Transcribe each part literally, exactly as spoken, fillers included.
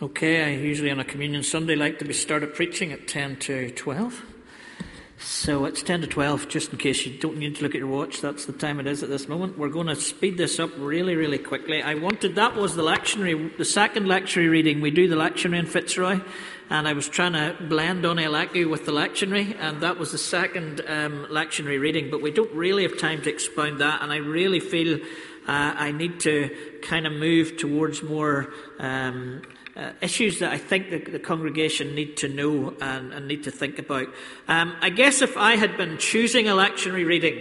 Okay, I usually on a communion Sunday like to be started preaching at ten to twelve. So it's ten to twelve, just in case you don't need to look at your watch, that's the time it is at this moment. We're going to speed this up really, really quickly. I wanted, that was the lectionary, the second lectionary reading. We do the lectionary in Fitzroy, and I was trying to blend Onialeku with the lectionary, and that was the second um, lectionary reading, but we don't really have time to expound that, and I really feel uh, I need to kind of move towards more... Um, Uh, issues that I think the, the congregation need to know and, and need to think about. Um, I guess if I had been choosing a lectionary reading,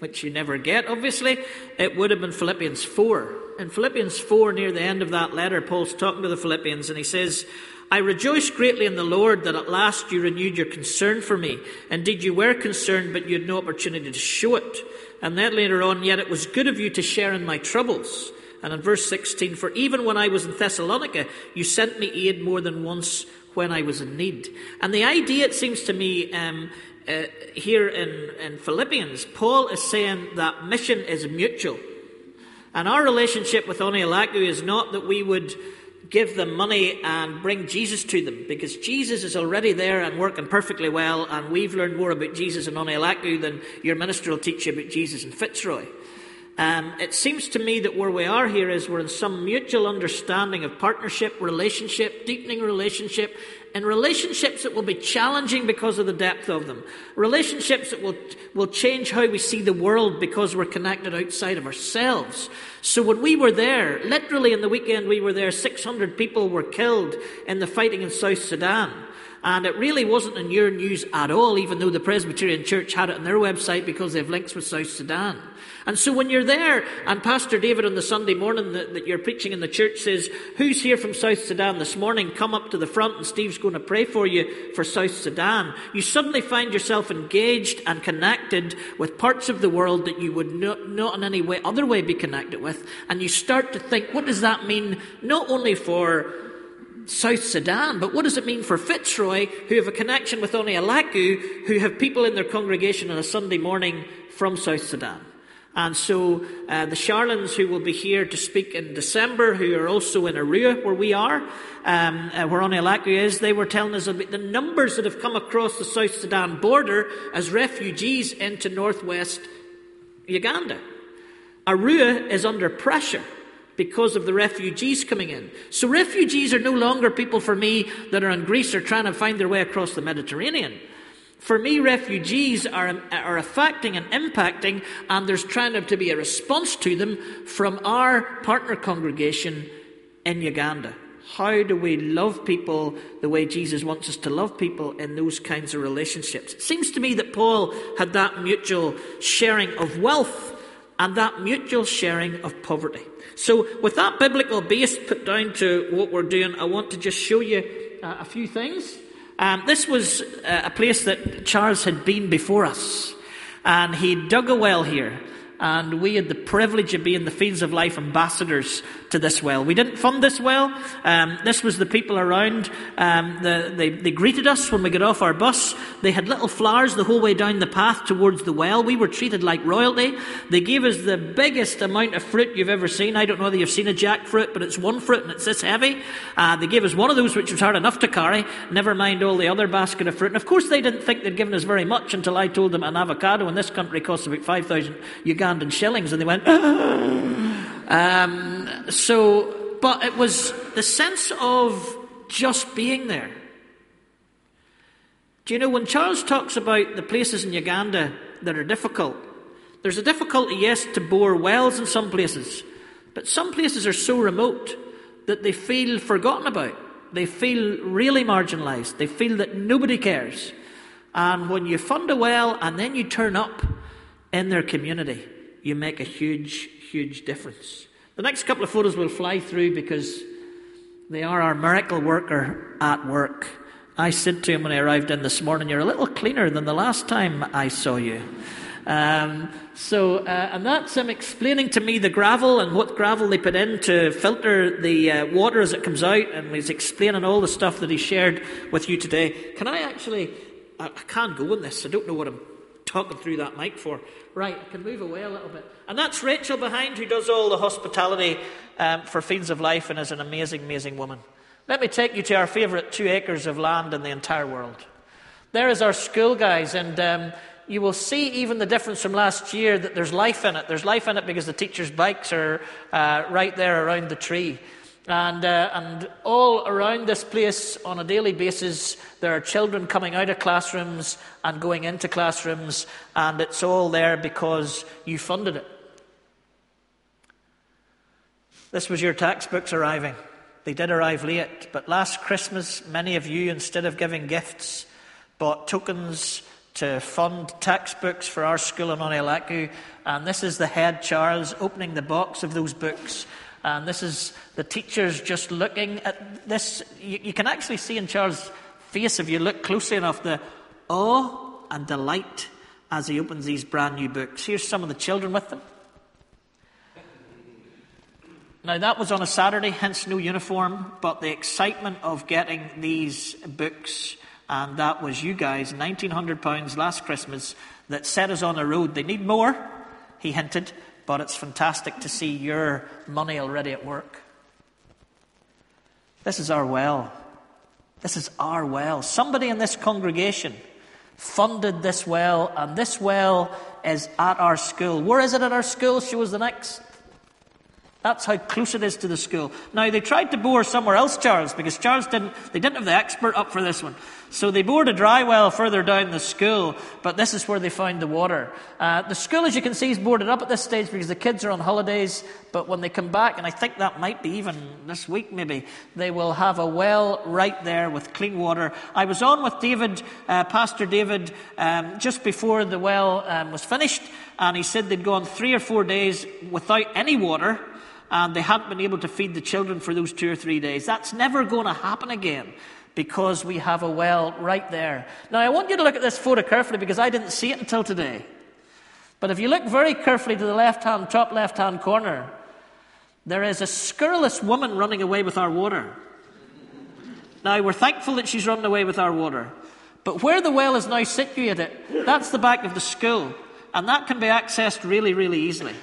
which you never get, obviously, it would have been Philippians four. In Philippians four, near the end of that letter, Paul's talking to the Philippians, and he says, I rejoice greatly in the Lord that at last you renewed your concern for me. Indeed, you were concerned, but you had no opportunity to show it. And then later on, yet it was good of you to share in my troubles. And in verse sixteen, for even when I was in Thessalonica, you sent me aid more than once when I was in need. And the idea, it seems to me, um, uh, here in, in Philippians, Paul is saying that mission is mutual. And our relationship with Onialeku is not that we would give them money and bring Jesus to them, because Jesus is already there and working perfectly well, and we've learned more about Jesus in Onialeku than your minister will teach you about Jesus in Fitzroy. Um, it seems to me that where we are here is we're in some mutual understanding of partnership, relationship, deepening relationship, and relationships that will be challenging because of the depth of them. Relationships that will will change how we see the world because we're connected outside of ourselves. So when we were there, literally in the weekend we were there, six hundred people were killed in the fighting in South Sudan. And it really wasn't in your news at all, even though the Presbyterian Church had it on their website because they have links with South Sudan. And so when you're there, and Pastor David on the Sunday morning that, that you're preaching in the church says, who's here from South Sudan this morning? Come up to the front and Steve's going to pray for you for South Sudan. You suddenly find yourself engaged and connected with parts of the world that you would not, not in any way, other way be connected with. And you start to think, what does that mean not only for South Sudan, but what does it mean for Fitzroy, who have a connection with Onialeku, who have people in their congregation on a Sunday morning from South Sudan? And so uh, the Charlins, who will be here to speak in December, who are also in Arua, where we are, um, uh, where Onialeku is, they were telling us about the numbers that have come across the South Sudan border as refugees into northwest Uganda. Arua is under pressure because of the refugees coming in. So refugees are no longer people, for me, that are in Greece or trying to find their way across the Mediterranean. For me, refugees are, are affecting and impacting, and there's trying to be a response to them from our partner congregation in Uganda. How do we love people the way Jesus wants us to love people in those kinds of relationships? It seems to me that Paul had that mutual sharing of wealth and that mutual sharing of poverty. So with that biblical base put down to what we're doing, I want to just show you uh, a few things. Um, this was uh, a place that Charles had been before us, and he dug a well here, and we had the privilege of being the Fields of Life ambassadors to this well. We didn't fund this well. Um, this was the people around. Um, the, they, they greeted us when we got off our bus. They had little flowers the whole way down the path towards the well. We were treated like royalty. They gave us the biggest amount of fruit you've ever seen. I don't know whether you've seen a jackfruit, but it's one fruit and it's this heavy. Uh, they gave us one of those, which was hard enough to carry, never mind all the other basket of fruit. And of course they didn't think they'd given us very much until I told them an avocado in this country costs about five thousand Ugandan shillings, and they went, um, so... But it was the sense of just being there. Do you know, when Charles talks about the places in Uganda that are difficult, there's a difficulty, yes, to bore wells in some places, but some places are so remote that they feel forgotten about. They feel really marginalised. They feel that nobody cares. And when you fund a well and then you turn up in their community, you make a huge, huge difference. The next couple of photos we'll fly through because they are our miracle worker at work. I said to him when I arrived in this morning, you're a little cleaner than the last time I saw you. Um, so, uh, and that's him explaining to me the gravel and what gravel they put in to filter the uh, water as it comes out. And he's explaining all the stuff that he shared with you today. Can I actually, I, I can't go on this. I don't know what I'm talking through that mic for. Right, I can move away a little bit. And that's Rachel behind, who does all the hospitality um, for Fields of Life and is an amazing, amazing woman. Let me take you to our favourite two acres of land in the entire world. There is our school, guys, and um, you will see even the difference from last year that there's life in it. There's life in it because the teachers' bikes are uh, right there around the tree. And uh, and all around this place on a daily basis, there are children coming out of classrooms and going into classrooms, and it's all there because you funded it. This was your textbooks arriving. They did arrive late, but last Christmas, many of you, instead of giving gifts, bought tokens to fund textbooks for our school in Onialeku. And this is the head, Charles, opening the box of those books. And this is the teachers just looking at this. You, you can actually see in Charles' face, if you look closely enough, the awe and delight as he opens these brand new books. Here's some of the children with them. Now, that was on a Saturday, hence no uniform, but the excitement of getting these books, and that was you guys, nineteen hundred pounds last Christmas, that set us on a road. They need more, he hinted. But it's fantastic to see your money already at work. This is our well. This is our well. Somebody in this congregation funded this well, and this well is at our school. Where is it at our school? She was the next. That's how close it is to the school. Now, they tried to bore somewhere else, Charles, because Charles didn't, they didn't have the expert up for this one. So they bored a dry well further down the school, but this is where they found the water. Uh, the school, as you can see, is boarded up at this stage because the kids are on holidays, but when they come back, and I think that might be even this week maybe, they will have a well right there with clean water. I was on with David, uh, Pastor David, um, just before the well um, was finished, and he said they'd gone three or four days without any water, and they hadn't been able to feed the children for those two or three days. That's never going to happen again because we have a well right there. Now, I want you to look at this photo carefully because I didn't see it until today. But if you look very carefully to the left-hand, top left-hand corner, there is a scurrilous woman running away with our water. Now, we're thankful that she's running away with our water. But where the well is now situated, that's the back of the school. And that can be accessed really, really easily.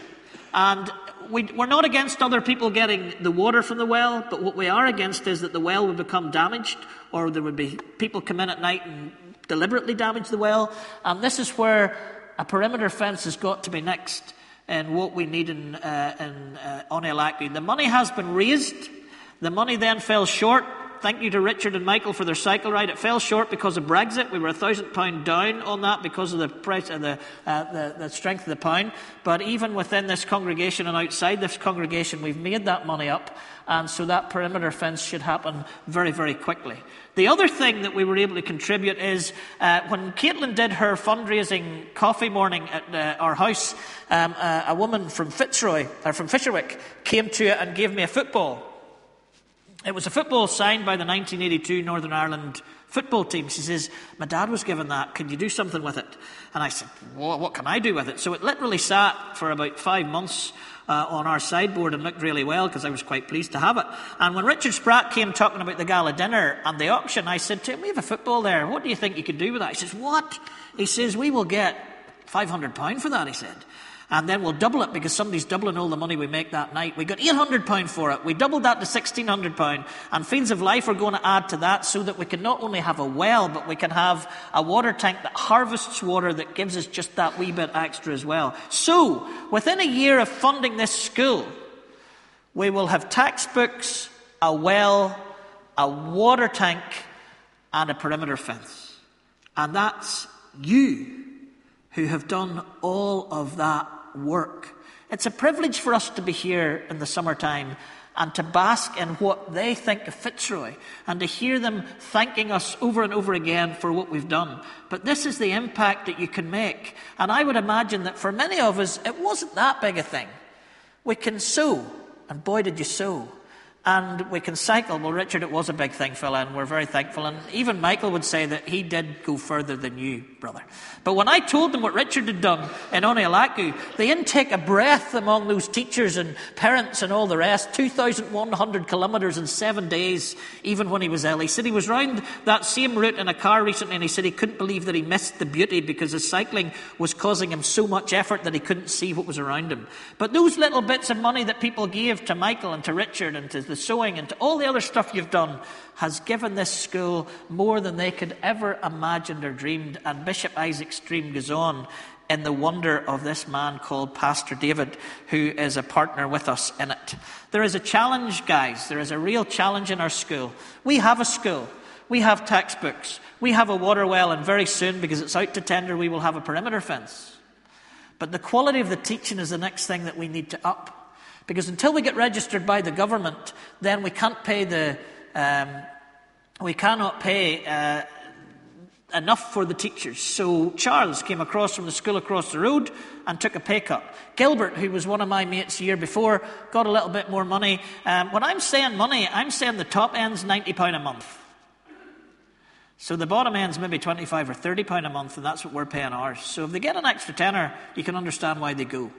And We, we're not against other people getting the water from the well, but what we are against is that the well would become damaged, or there would be people come in at night and deliberately damage the well. And this is where a perimeter fence has got to be next in what we need in, uh, in uh, Onialeku. The money has been raised. The money then fell short. Thank you to Richard and Michael for their cycle ride. It fell short because of Brexit. We were one thousand pounds down on that because of the price and the, uh, the, the strength of the pound. But even within this congregation and outside this congregation, we've made that money up. And so that perimeter fence should happen very, very quickly. The other thing that we were able to contribute is uh, when Caitlin did her fundraising coffee morning at uh, our house, um, uh, a woman from Fitzroy, or from Fisherwick, came to it and gave me a football. It was a football signed by the nineteen eighty-two Northern Ireland football team. She says, my dad was given that. Can you do something with it? And I said, well, what can I do with it? So it literally sat for about five months uh, on our sideboard and looked really well because I was quite pleased to have it. And when Richard Spratt came talking about the gala dinner and the auction, I said to him, we have a football there. What do you think you could do with that? He says, what? He says, we will get five hundred pounds for that, he said. And then we'll double it because somebody's doubling all the money we make that night. We got eight hundred pounds for it. We doubled that to sixteen hundred pounds. And Fields of Life are going to add to that so that we can not only have a well, but we can have a water tank that harvests water that gives us just that wee bit extra as well. So, within a year of funding this school, we will have textbooks, a well, a water tank, and a perimeter fence. And that's you who have done all of that work. It's a privilege for us to be here in the summertime and to bask in what they think of Fitzroy and to hear them thanking us over and over again for what we've done. But this is the impact that you can make. And I would imagine that for many of us, it wasn't that big a thing. We can sow, and boy did you sow. And we can cycle. Well, Richard, it was a big thing, fella, and we're very thankful. And even Michael would say that he did go further than you, brother. But when I told them what Richard had done in Onialeku, the intake of breath among those teachers and parents and all the rest, two thousand one hundred kilometres in seven days, even when he was ill. He said he was round that same route in a car recently, and he said he couldn't believe that he missed the beauty because his cycling was causing him so much effort that he couldn't see what was around him. But those little bits of money that people gave to Michael and to Richard and to the sewing and to all the other stuff you've done has given this school more than they could ever imagined or dreamed. And Bishop Isaac's dream goes on in the wonder of this man called Pastor David, who is a partner with us in it. There is a challenge, guys. There is a real challenge in our school. We have a school. We have textbooks. We have a water well, and very soon, because it's out to tender, we will have a perimeter fence. But the quality of the teaching is the next thing that we need to up. Because until we get registered by the government, then we can't pay the... Um, we cannot pay... Uh, enough for the teachers. So Charles came across from the school across the road and took a pay cut. Gilbert, who was one of my mates the year before, got a little bit more money. Um, when I'm saying money, I'm saying the top end's ninety pounds a month. So the bottom end's maybe twenty-five or thirty pounds a month, and that's what we're paying ours. So if they get an extra tenner, you can understand why they go.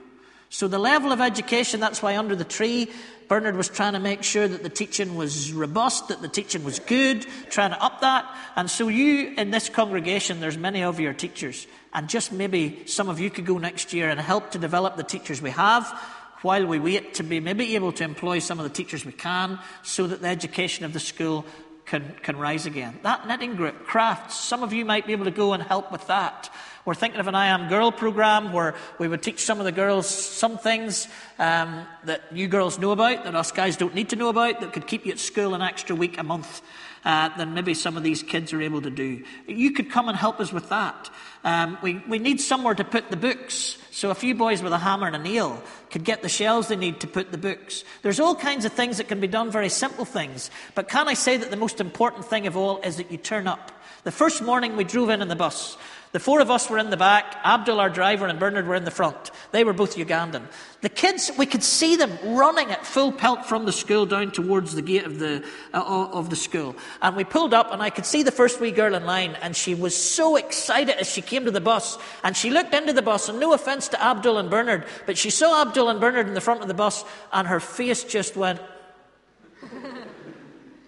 So the level of education, that's why under the tree, Bernard was trying to make sure that the teaching was robust, that the teaching was good, trying to up that. And so you, in this congregation, there's many of you are teachers. And just maybe some of you could go next year and help to develop the teachers we have while we wait to be maybe able to employ some of the teachers we can so that the education of the school can, can rise again. That knitting group, crafts, some of you might be able to go and help with that. We're thinking of an I Am Girl program where we would teach some of the girls some things um, that you girls know about, that us guys don't need to know about, that could keep you at school an extra week a month uh, than maybe some of these kids are able to do. You could come and help us with that. Um, we, we need somewhere to put the books. So a few boys with a hammer and a nail could get the shelves they need to put the books. There's all kinds of things that can be done, very simple things. But can I say that the most important thing of all is that you turn up. The first morning we drove in in the bus. The four of us were in the back. Abdul, our driver, and Bernard were in the front. They were both Ugandan. The kids, we could see them running at full pelt from the school down towards the gate of the uh, of the school. And we pulled up, and I could see the first wee girl in line, and she was so excited as she came to the bus. And she looked into the bus, and no offence to Abdul and Bernard, but she saw Abdul and Bernard in the front of the bus, and her face just went...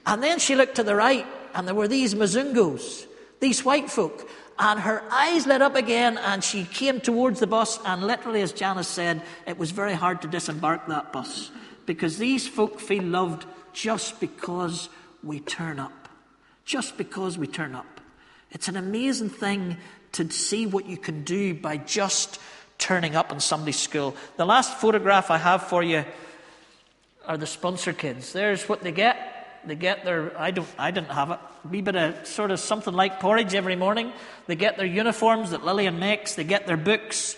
And then she looked to the right, and there were these Mzungus, these white folk. And her eyes lit up again, and she came towards the bus, and literally, as Janice said, it was very hard to disembark that bus, because these folk feel loved just because we turn up. Just because we turn up. It's an amazing thing to see what you can do by just turning up in somebody's school. The last photograph I have for you are the sponsor kids. There's what they get. They get their, I don't, I didn't have it, a wee bit of sort of something like porridge every morning. They get their uniforms that Lillian makes. They get their books.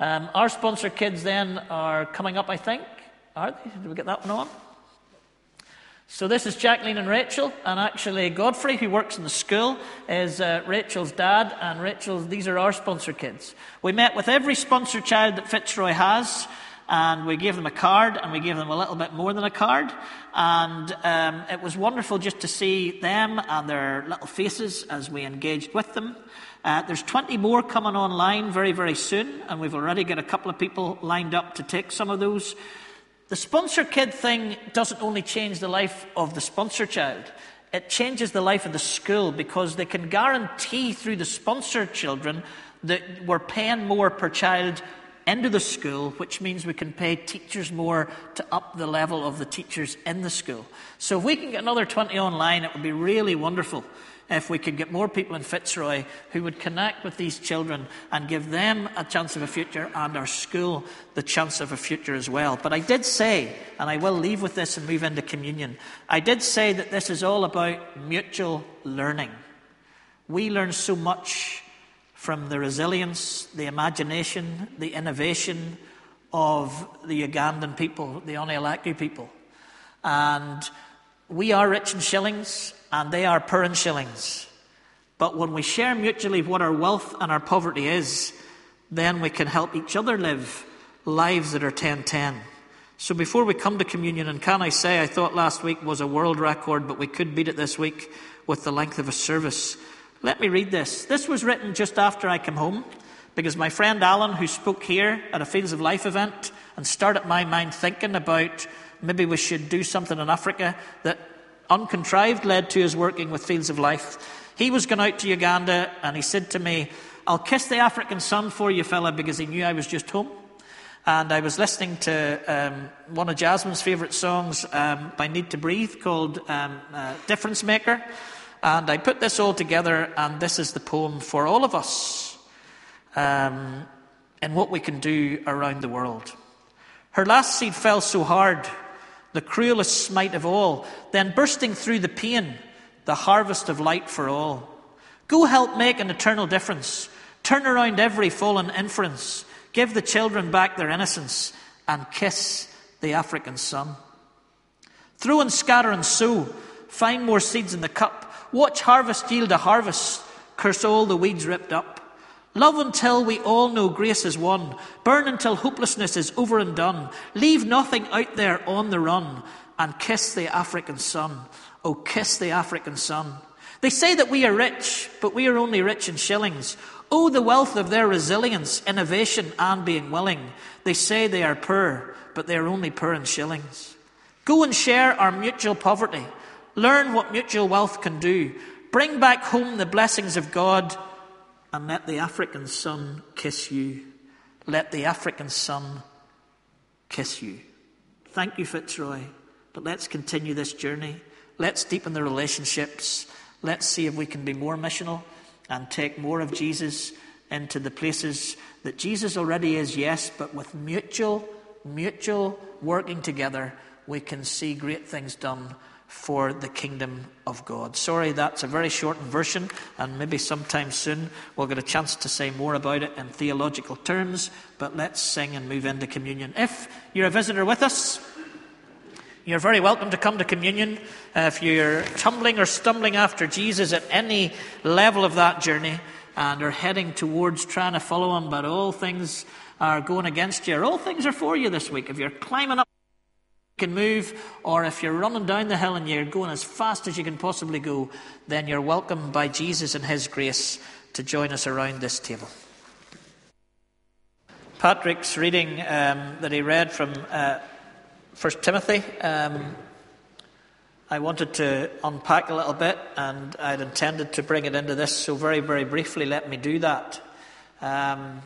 Um, our sponsor kids then are coming up, I think. Are they? Did we get that one on? So this is Jacqueline and Rachel, and actually Godfrey, who works in the school, is uh, Rachel's dad, and Rachel's, these are our sponsor kids. We met with every sponsor child that Fitzroy has, and we gave them a card, and we gave them a little bit more than a card. And um, it was wonderful just to see them and their little faces as we engaged with them. Uh, there's twenty more coming online very, very soon, and we've already got a couple of people lined up to take some of those. The sponsor kid thing doesn't only change the life of the sponsor child. It changes the life of the school, because they can guarantee through the sponsor children that we're paying more per child into the school, which means we can pay teachers more to up the level of the teachers in the school. So if we can get another twenty online, it would be really wonderful if we could get more people in Fitzroy who would connect with these children and give them a chance of a future, and our school the chance of a future as well. But I did say, and I will leave with this and move into communion, I did say that this is all about mutual learning. We learn so much from the resilience, the imagination, the innovation of the Ugandan people, the Onialeku people. And we are rich in shillings, and they are poor in shillings. But when we share mutually what our wealth and our poverty is, then we can help each other live lives that are ten ten. So before we come to communion, and can I say, I thought last week was a world record, but we could beat it this week with the length of a service. Let me read this. This was written just after I came home, because my friend Alan, who spoke here at a Fields of Life event, and started my mind thinking about maybe we should do something in Africa, that uncontrived led to his working with Fields of Life. He was going out to Uganda, and he said to me, "I'll kiss the African sun for you, fella," because he knew I was just home. And I was listening to um, one of Jasmine's favourite songs um, by Need to Breathe called um, uh, Difference Maker. And I put this all together, and this is the poem for all of us um, in what we can do around the world. Her last seed fell so hard, the cruelest smite of all. Then bursting through the pain, the harvest of light for all. Go help make an eternal difference. Turn around every fallen inference. Give the children back their innocence and kiss the African sun. Throw and scatter and sow. Find more seeds in the cup. Watch harvest yield a harvest. Curse all the weeds ripped up. Love until we all know grace is won. Burn until hopelessness is over and done. Leave nothing out there on the run. And kiss the African sun. Oh, kiss the African sun. They say that we are rich, but we are only rich in shillings. Oh, the wealth of their resilience, innovation, and being willing. They say they are poor, but they are only poor in shillings. Go and share our mutual poverty. Learn what mutual wealth can do. Bring back home the blessings of God, and let the African sun kiss you. Let the African sun kiss you. Thank you, Fitzroy. But let's continue this journey. Let's deepen the relationships. Let's see if we can be more missional and take more of Jesus into the places that Jesus already is, yes, but with mutual, mutual working together, we can see great things done for the kingdom of God. Sorry, that's a very shortened version, and maybe sometime soon we'll get a chance to say more about it in theological terms, but let's sing and move into communion. If you're a visitor with us, you're very welcome to come to communion. Uh, if you're tumbling or stumbling after Jesus at any level of that journey and are heading towards trying to follow him, but all things are going against you, or all things are for you this week. If you're climbing up, you can move, or if you're running down the hill and you're going as fast as you can possibly go, then you're welcome by Jesus and his grace to join us around this table. Patrick's reading um, that he read from Uh, First Timothy, um, I wanted to unpack a little bit, and I'd intended to bring it into this, so very, very briefly let me do that. Um,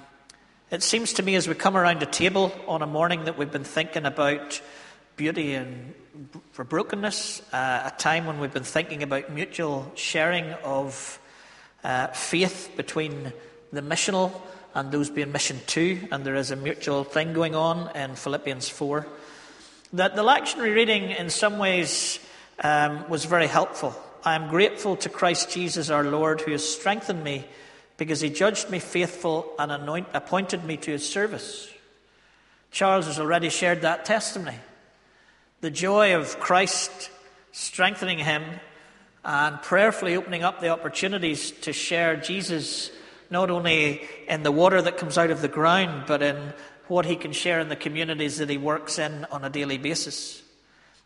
it seems to me as we come around a table on a morning that we've been thinking about beauty and for brokenness, uh, a time when we've been thinking about mutual sharing of uh, faith between the missional and those being mission to, and there is a mutual thing going on in Philippians four. That the lectionary reading in some ways um, was very helpful. I am grateful to Christ Jesus our Lord, who has strengthened me because he judged me faithful and anoint- appointed me to his service. Charles has already shared that testimony. The joy of Christ strengthening him and prayerfully opening up the opportunities to share Jesus, not only in the water that comes out of the ground, but in what he can share in the communities that he works in on a daily basis.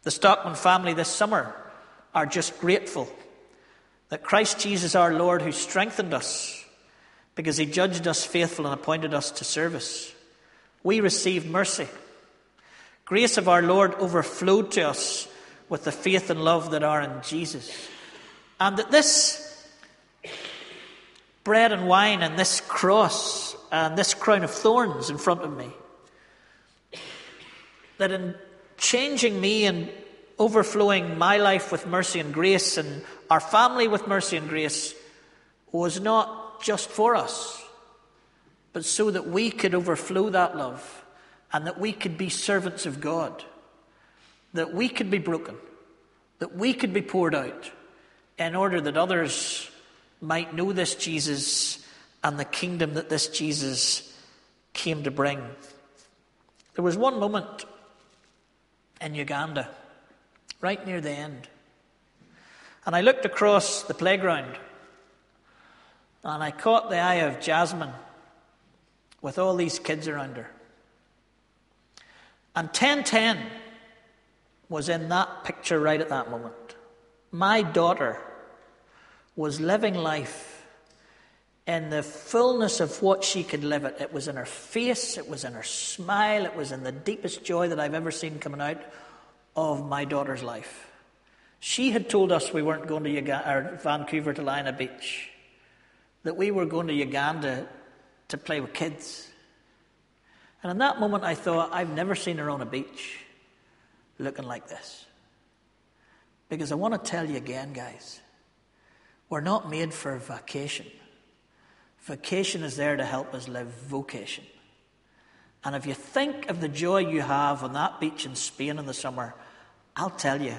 The Stockman family this summer are just grateful that Christ Jesus our Lord, who strengthened us because he judged us faithful and appointed us to service, we received mercy. Grace of our Lord overflowed to us with the faith and love that are in Jesus. And that this bread and wine and this cross and this crown of thorns in front of me, that in changing me and overflowing my life with mercy and grace and our family with mercy and grace, was not just for us, but so that we could overflow that love and that we could be servants of God, that we could be broken, that we could be poured out in order that others might know this Jesus and the kingdom that this Jesus came to bring. There was one moment in Uganda, right near the end, and I looked across the playground, and I caught the eye of Jasmine with all these kids around her. And ten ten was in that picture right at that moment. My daughter was living life in the fullness of what she could live it. It was in her face, it was in her smile, it was in the deepest joy that I've ever seen coming out of my daughter's life. She had told us we weren't going to Uga- or Vancouver to lie on a beach, that we were going to Uganda to play with kids. And in that moment I thought, I've never seen her on a beach looking like this. Because I want to tell you again, guys, we're not made for vacation. Vacation is there to help us live vocation. And if you think of the joy you have on that beach in Spain in the summer, I'll tell you,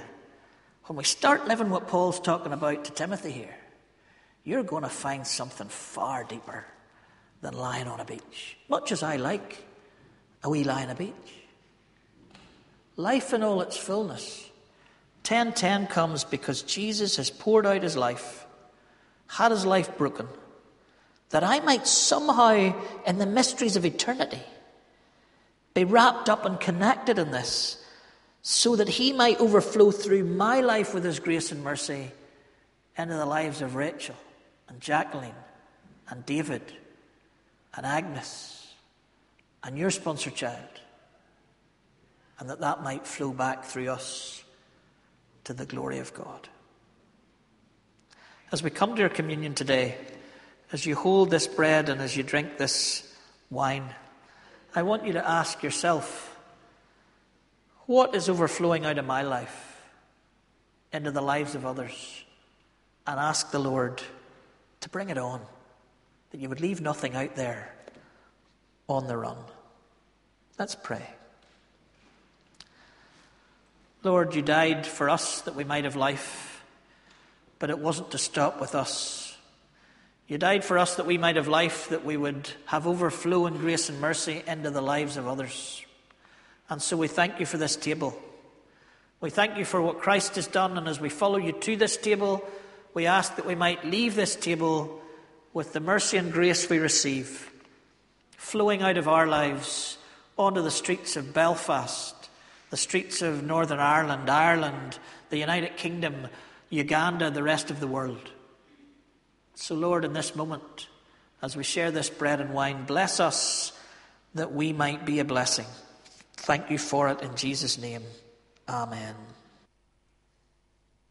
when we start living what Paul's talking about to Timothy here, you're going to find something far deeper than lying on a beach. Much as I like a wee lie on a beach. Life in all its fullness. ten ten comes because Jesus has poured out his life, had his life broken, that I might somehow, in the mysteries of eternity, be wrapped up and connected in this, so that he might overflow through my life with his grace and mercy into the lives of Rachel and Jacqueline and David and Agnes and your sponsor child, and that that might flow back through us to the glory of God. As we come to your communion today, as you hold this bread and as you drink this wine, I want you to ask yourself, what is overflowing out of my life into the lives of others? And ask the Lord to bring it on, that you would leave nothing out there on the run. Let's pray. Lord, you died for us that we might have life, but it wasn't to stop with us. You died for us that we might have life, that we would have overflow and grace and mercy into the lives of others. And so we thank you for this table. We thank you for what Christ has done, and as we follow you to this table, we ask that we might leave this table with the mercy and grace we receive, flowing out of our lives onto the streets of Belfast, the streets of Northern Ireland, Ireland, the United Kingdom, Uganda, the rest of the world. So, Lord, in this moment, as we share this bread and wine, bless us that we might be a blessing. Thank you for it in Jesus' name. Amen.